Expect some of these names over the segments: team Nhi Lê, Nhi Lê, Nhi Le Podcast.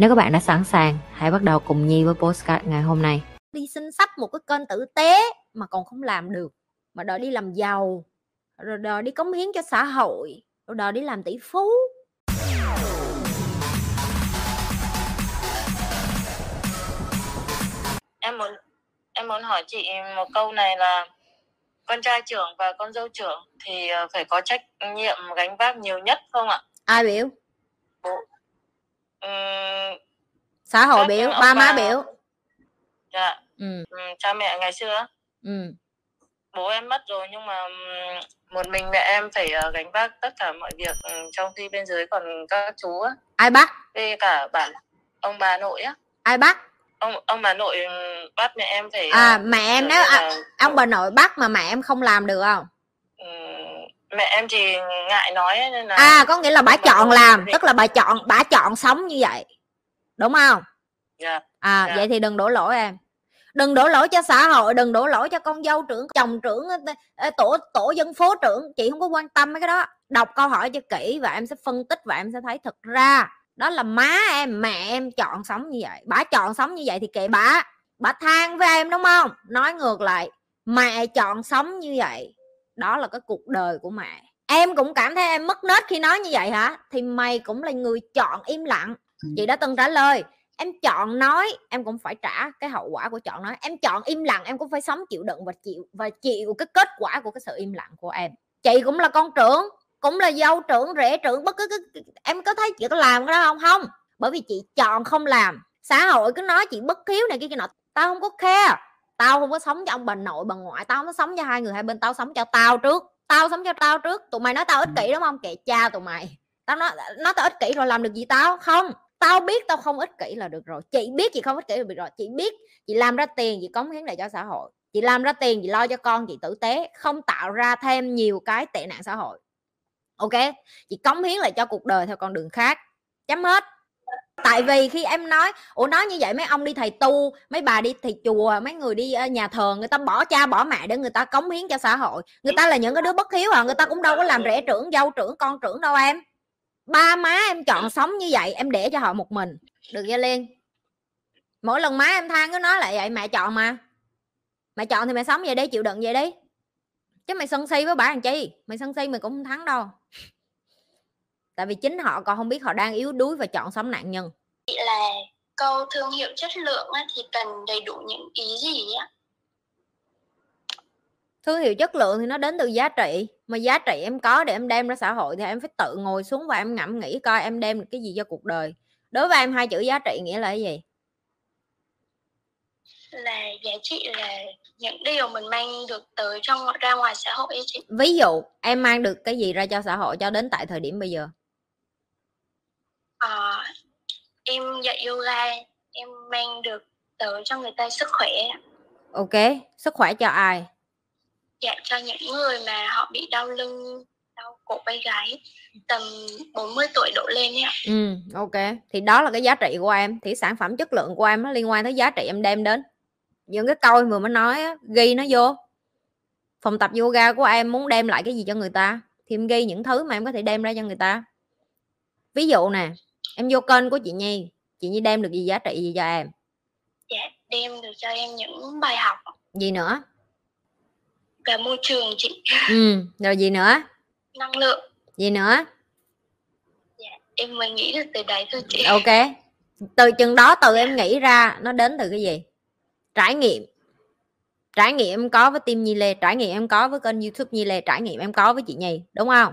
Nếu các bạn đã sẵn sàng, hãy bắt đầu cùng Nhi với podcast ngày hôm nay. Đi xin sách một cái kênh tử tế mà còn không làm được, mà đòi đi làm giàu, rồi đòi đi cống hiến cho xã hội, rồi đòi đi làm tỷ phú. Em muốn hỏi chị một câu này là con trai trưởng và con dâu trưởng thì phải có trách nhiệm gánh vác nhiều nhất không ạ? Ai biểu? Bố. Xã hội biểu, ba má biểu. Dạ. Cha mẹ ngày xưa. Bố em mất rồi nhưng mà một mình mẹ em phải gánh vác tất cả mọi việc, trong khi bên dưới còn các chú á. Ai bắt? Kể cả bạn ông bà nội á. Ai bắt? Ông bà nội bắt mẹ em phải. Mẹ em nói ông bà nội bắt mà mẹ em không làm được không? Mẹ em thì ngại nói nên là có nghĩa là bà chọn làm, tức là bà chọn sống như vậy, đúng không? Vậy thì đừng đổ lỗi em, đừng đổ lỗi cho xã hội, đừng đổ lỗi cho con dâu trưởng, chồng trưởng, tổ dân phố trưởng. Chị không có quan tâm mấy cái đó. Đọc câu hỏi cho kỹ và em sẽ phân tích và em sẽ thấy thực ra đó là má em, mẹ em chọn sống như vậy, bà chọn sống như vậy thì kệ bà than với em, đúng không? Nói ngược lại, mẹ chọn sống như vậy, đó là cái cuộc đời của mẹ. Em cũng cảm thấy em mất nết khi nói như vậy hả? Thì mày cũng là người chọn im lặng. Chị đã từng trả lời, em chọn nói, em cũng phải trả cái hậu quả của chọn nói. Em chọn im lặng, em cũng phải sống chịu đựng và chịu cái kết quả của cái sự im lặng của em. Chị cũng là con trưởng, cũng là dâu trưởng, rể trưởng, bất cứ cái... Em có thấy chị có làm cái đó không? Không. Bởi vì chị chọn không làm. Xã hội cứ nói chị bất hiếu này kia nọ. Tao không có care. Tao không có sống cho ông bà nội bà ngoại, tao không có sống cho hai người hai bên, tao sống cho tao trước. Tụi mày nói tao ích kỷ đúng không? Kệ cha tụi mày. Tao nói tao ích kỷ rồi làm được gì tao? Không. Tao biết tao không ích kỷ là được rồi. Chị biết chị không ích kỷ là được rồi. Chị biết chị làm ra tiền, chị cống hiến lại cho xã hội. Chị làm ra tiền, chị lo cho con, chị tử tế, không tạo ra thêm nhiều cái tệ nạn xã hội. Ok? Chị cống hiến lại cho cuộc đời theo con đường khác. Chấm hết. Tại vì khi em nói nói như vậy, mấy ông đi thầy tu, mấy bà đi thầy chùa, mấy người đi nhà thờ, người ta bỏ cha bỏ mẹ để người ta cống hiến cho xã hội. Người ta là những cái đứa bất hiếu à, người ta cũng đâu có làm rể trưởng, dâu trưởng, con trưởng đâu em. Ba má em chọn sống như vậy, em để cho họ một mình. Được ra Liên. Mỗi lần má em than cứ nói lại vậy, mẹ chọn mà. Mẹ chọn thì mẹ sống vậy đi, chịu đựng vậy đi. Chứ mày sân si với bà làm chi? Mày sân si mày cũng không thắng đâu. Tại vì chính họ còn không biết họ đang yếu đuối và chọn sống nạn nhân. Là câu thương hiệu chất lượng thì cần đầy đủ những ý gì á? Thương hiệu chất lượng thì nó đến từ giá trị. Mà giá trị em có để em đem ra xã hội thì em phải tự ngồi xuống và em ngẫm nghĩ coi em đem được cái gì cho cuộc đời. Đối với em, hai chữ giá trị nghĩa là cái gì? Là giá trị là những điều mình mang được tới ra ngoài xã hội ấy chị. Ví dụ em mang được cái gì ra cho xã hội cho đến tại thời điểm bây giờ? Em dạy yoga, em mang được tới cho người ta sức khỏe. Ok, sức khỏe cho ai? Dạ, cho những người mà họ bị đau lưng, đau cổ vai gáy, tầm 40 tuổi đổ lên ấy ạ. Ok, thì đó là cái giá trị của em. Thì sản phẩm chất lượng của em nó liên quan tới giá trị em đem đến. Những cái câu vừa mới nói ghi nó vô. Phòng tập yoga của em muốn đem lại cái gì cho người ta thì em ghi những thứ mà em có thể đem ra cho người ta. Ví dụ nè, em vô kênh của chị Nhi, chị Nhi đem được gì, giá trị gì cho em? Dạ, đem được cho em những bài học. Gì nữa? Và môi trường chị. Rồi gì nữa? Năng lượng. Gì nữa? Dạ, em mới nghĩ được từ đấy thôi chị. Ok, từ chừng đó từ em nghĩ ra nó đến từ cái gì? Trải nghiệm. Trải nghiệm em có với team Nhi Lê, trải nghiệm em có với kênh YouTube Nhi Lê, trải nghiệm em có với chị Nhi, đúng không?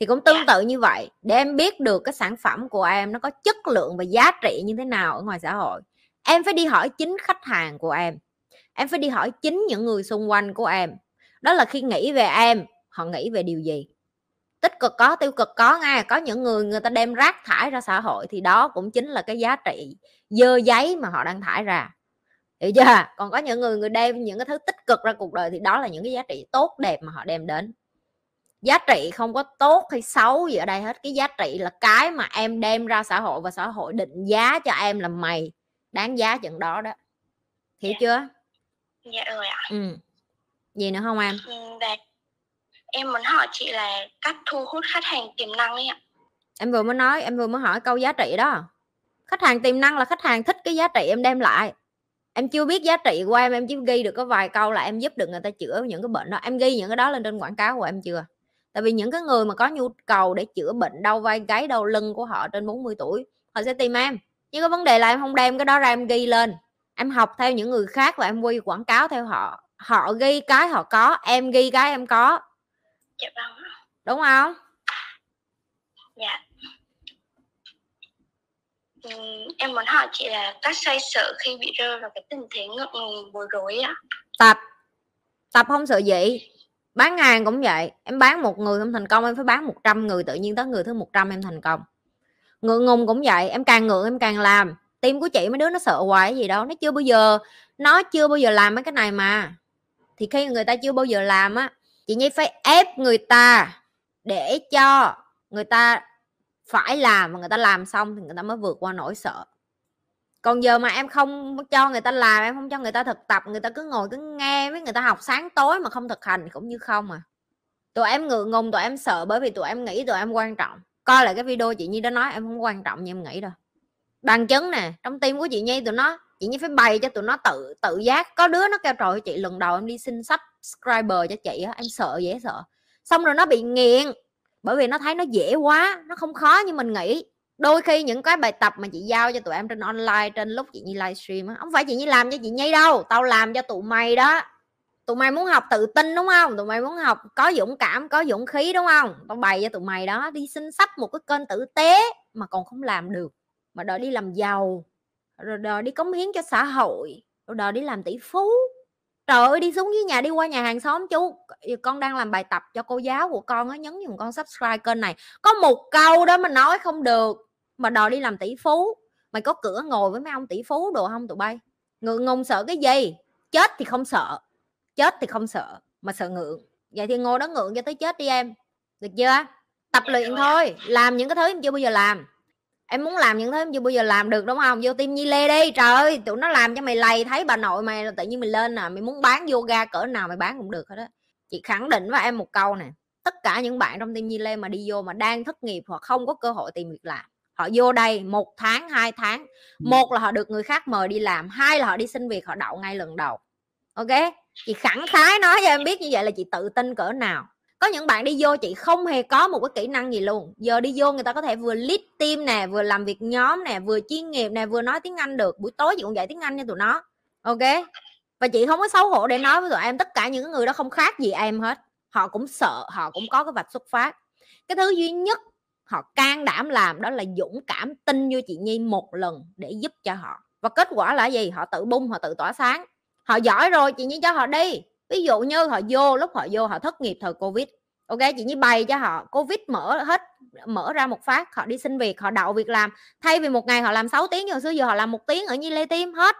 Thì cũng tương tự như vậy, để em biết được cái sản phẩm của em nó có chất lượng và giá trị như thế nào ở ngoài xã hội. Em phải đi hỏi chính khách hàng của em. Em phải đi hỏi chính những người xung quanh của em. Đó là khi nghĩ về em, họ nghĩ về điều gì? tích cực có, tiêu cực có nghe. Có những người người ta đem rác thải ra xã hội thì đó cũng chính là cái giá trị dơ giấy mà họ đang thải ra, hiểu chưa? Còn có những người đem những cái thứ tích cực ra cuộc đời thì đó là những cái giá trị tốt đẹp mà họ đem đến. Giá trị không có tốt hay xấu gì ở đây hết, cái giá trị là cái mà em đem ra xã hội và xã hội định giá cho em là mày đáng giá chừng đó đó, hiểu chưa? Dạ rồi ạ. Gì nữa không em? Em muốn hỏi chị là cách thu hút khách hàng tiềm năng ấy ạ. Em vừa mới hỏi câu giá trị đó. Khách hàng tiềm năng là khách hàng thích cái giá trị em đem lại. Em chưa biết giá trị của em chỉ ghi được có vài câu là em giúp được người ta chữa những cái bệnh đó. Em ghi những cái đó lên trên quảng cáo của em chưa? Tại vì những cái người mà có nhu cầu để chữa bệnh đau vai gáy, đau lưng của họ trên 40 tuổi, họ sẽ tìm em. Nhưng cái vấn đề là em không đem cái đó ra em ghi lên. Em học theo những người khác và em quy quảng cáo theo họ. Họ ghi cái họ có, em ghi cái em có. Dạ vâng. Đúng không? Dạ. Em muốn hỏi chị là cách xoay sở khi bị rơi vào cái tình thế ngượng ngùng bối rối á. Tập không sợ gì. Bán hàng cũng vậy. Em bán một người không thành công, em phải bán 100 người. Tự nhiên tới người thứ 100 em thành công. Ngượng ngùng cũng vậy. Em càng ngượng em càng làm. Team của chị mấy đứa nó sợ hoài cái gì đâu. Nó chưa bao giờ làm mấy cái này mà. Thì khi người ta chưa bao giờ làm á, chị Nhi phải ép người ta để cho người ta phải làm, và người ta làm xong thì người ta mới vượt qua nỗi sợ. Còn giờ mà em không cho người ta làm, em không cho người ta thực tập, người ta cứ ngồi cứ nghe với người ta học sáng tối mà không thực hành cũng như không à. Tụi em ngượng ngùng, tụi em sợ bởi vì tụi em nghĩ tụi em quan trọng. Coi lại cái video chị Nhi đã nói em không quan trọng như em nghĩ đâu. Bằng chứng nè, trong team của chị Nhi tụi nó, chị Nhi phải bày cho tụi nó tự giác. Có đứa nó kêu trời ơi chị, lần đầu em đi xin subscriber cho chị á, em sợ dễ sợ. Xong rồi nó bị nghiện. Bởi vì nó thấy nó dễ quá, nó không khó như mình nghĩ. Đôi khi những cái bài tập mà chị giao cho tụi em trên online, trên lúc chị Nhi livestream á, không phải chị Nhi làm cho chị Nhi đâu, tao làm cho tụi mày đó. Tụi mày muốn học tự tin đúng không? Tụi mày muốn học có dũng cảm, có dũng khí đúng không? Tao bày cho tụi mày đó. Đi xin sắp một cái kênh tử tế mà còn không làm được, mà đòi đi làm giàu, rồi đòi đi cống hiến cho xã hội, rồi đòi đi làm tỷ phú. Trời ơi, đi xuống dưới nhà, đi qua nhà hàng xóm, chú con đang làm bài tập cho cô giáo của con á, nhấn dùm con subscribe kênh này. Có một câu đó mà nói không được mà đòi đi làm tỷ phú. Mày có cửa ngồi với mấy ông tỷ phú đồ không tụi bay? Ngượng ngùng sợ cái gì? Chết thì không sợ mà sợ ngượng. Vậy thì ngồi đó ngượng cho tới chết đi em, được chưa? Tập luyện thôi, làm những cái thứ em chưa bao giờ làm. Em muốn làm những thứ em chưa bao giờ làm được đúng không? Vô team Nhi Lê đi. Trời ơi, tụi nó làm cho mày lầy. Thấy bà nội mày là tự nhiên mày lên à. Mày muốn bán yoga cỡ nào mày bán cũng được hết á. Chị khẳng định với em một câu nè, tất cả những bạn trong team Nhi Lê mà đi vô mà đang thất nghiệp hoặc không có cơ hội tìm việc làm, họ vô đây 1 tháng, 2 tháng, một là họ được người khác mời đi làm, hai là họ đi xin việc họ đậu ngay lần đầu. Ok? Chị khẳng khái nói cho em biết như vậy là chị tự tin cỡ nào. Có những bạn đi vô chị không hề có một cái kỹ năng gì luôn. Giờ đi vô người ta có thể vừa lead team nè, vừa làm việc nhóm nè, vừa chuyên nghiệp nè, vừa nói tiếng Anh được. Buổi tối chị cũng dạy tiếng Anh cho tụi nó. Ok. Và chị không có xấu hổ để nói với tụi em. Tất cả những người đó không khác gì em hết. Họ cũng sợ, họ cũng có cái vạch xuất phát. Cái thứ duy nhất họ can đảm làm đó là dũng cảm tin vô chị Nhi một lần để giúp cho họ. Và kết quả là gì? Họ tự bung, họ tự tỏa sáng. Họ giỏi rồi chị Nhi cho họ đi. Ví dụ như lúc họ vô họ thất nghiệp thời Covid. Ok, chị Nhi bày cho họ Covid mở ra một phát, họ đi xin việc, họ đậu việc làm. Thay vì một ngày họ làm 6 tiếng như hồi xưa, giờ họ làm 1 tiếng ở Nhi Lê Team hết.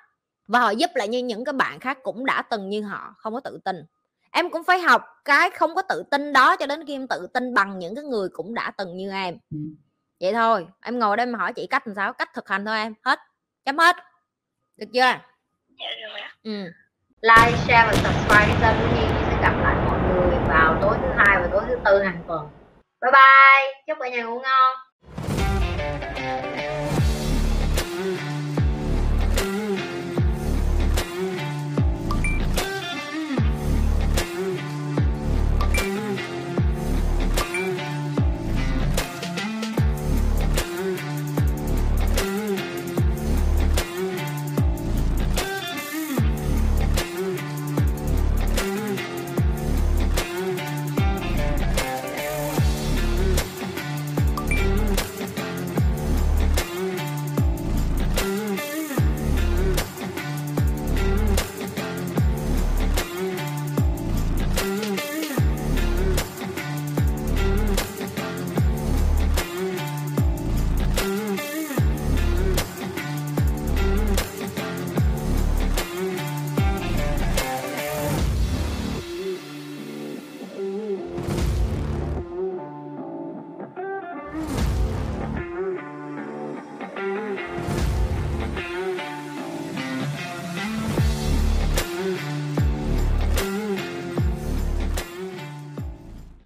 Và họ giúp lại như những cái bạn khác cũng đã từng như họ, không có tự tin. Em cũng phải học cái không có tự tin đó cho đến khi em tự tin bằng những cái người cũng đã từng như em. Vậy thôi, em ngồi đây mà hỏi chị cách làm sao, cách thực hành thôi em, hết. Chấm hết. Được chưa? Dạ rồi ạ. Like, share và subscribe với kênh của Nhi. Nhi sẽ gặp lại mọi người vào tối thứ 2 và tối thứ 4 hàng tuần. Bye bye. Chúc mọi nhà ngủ ngon.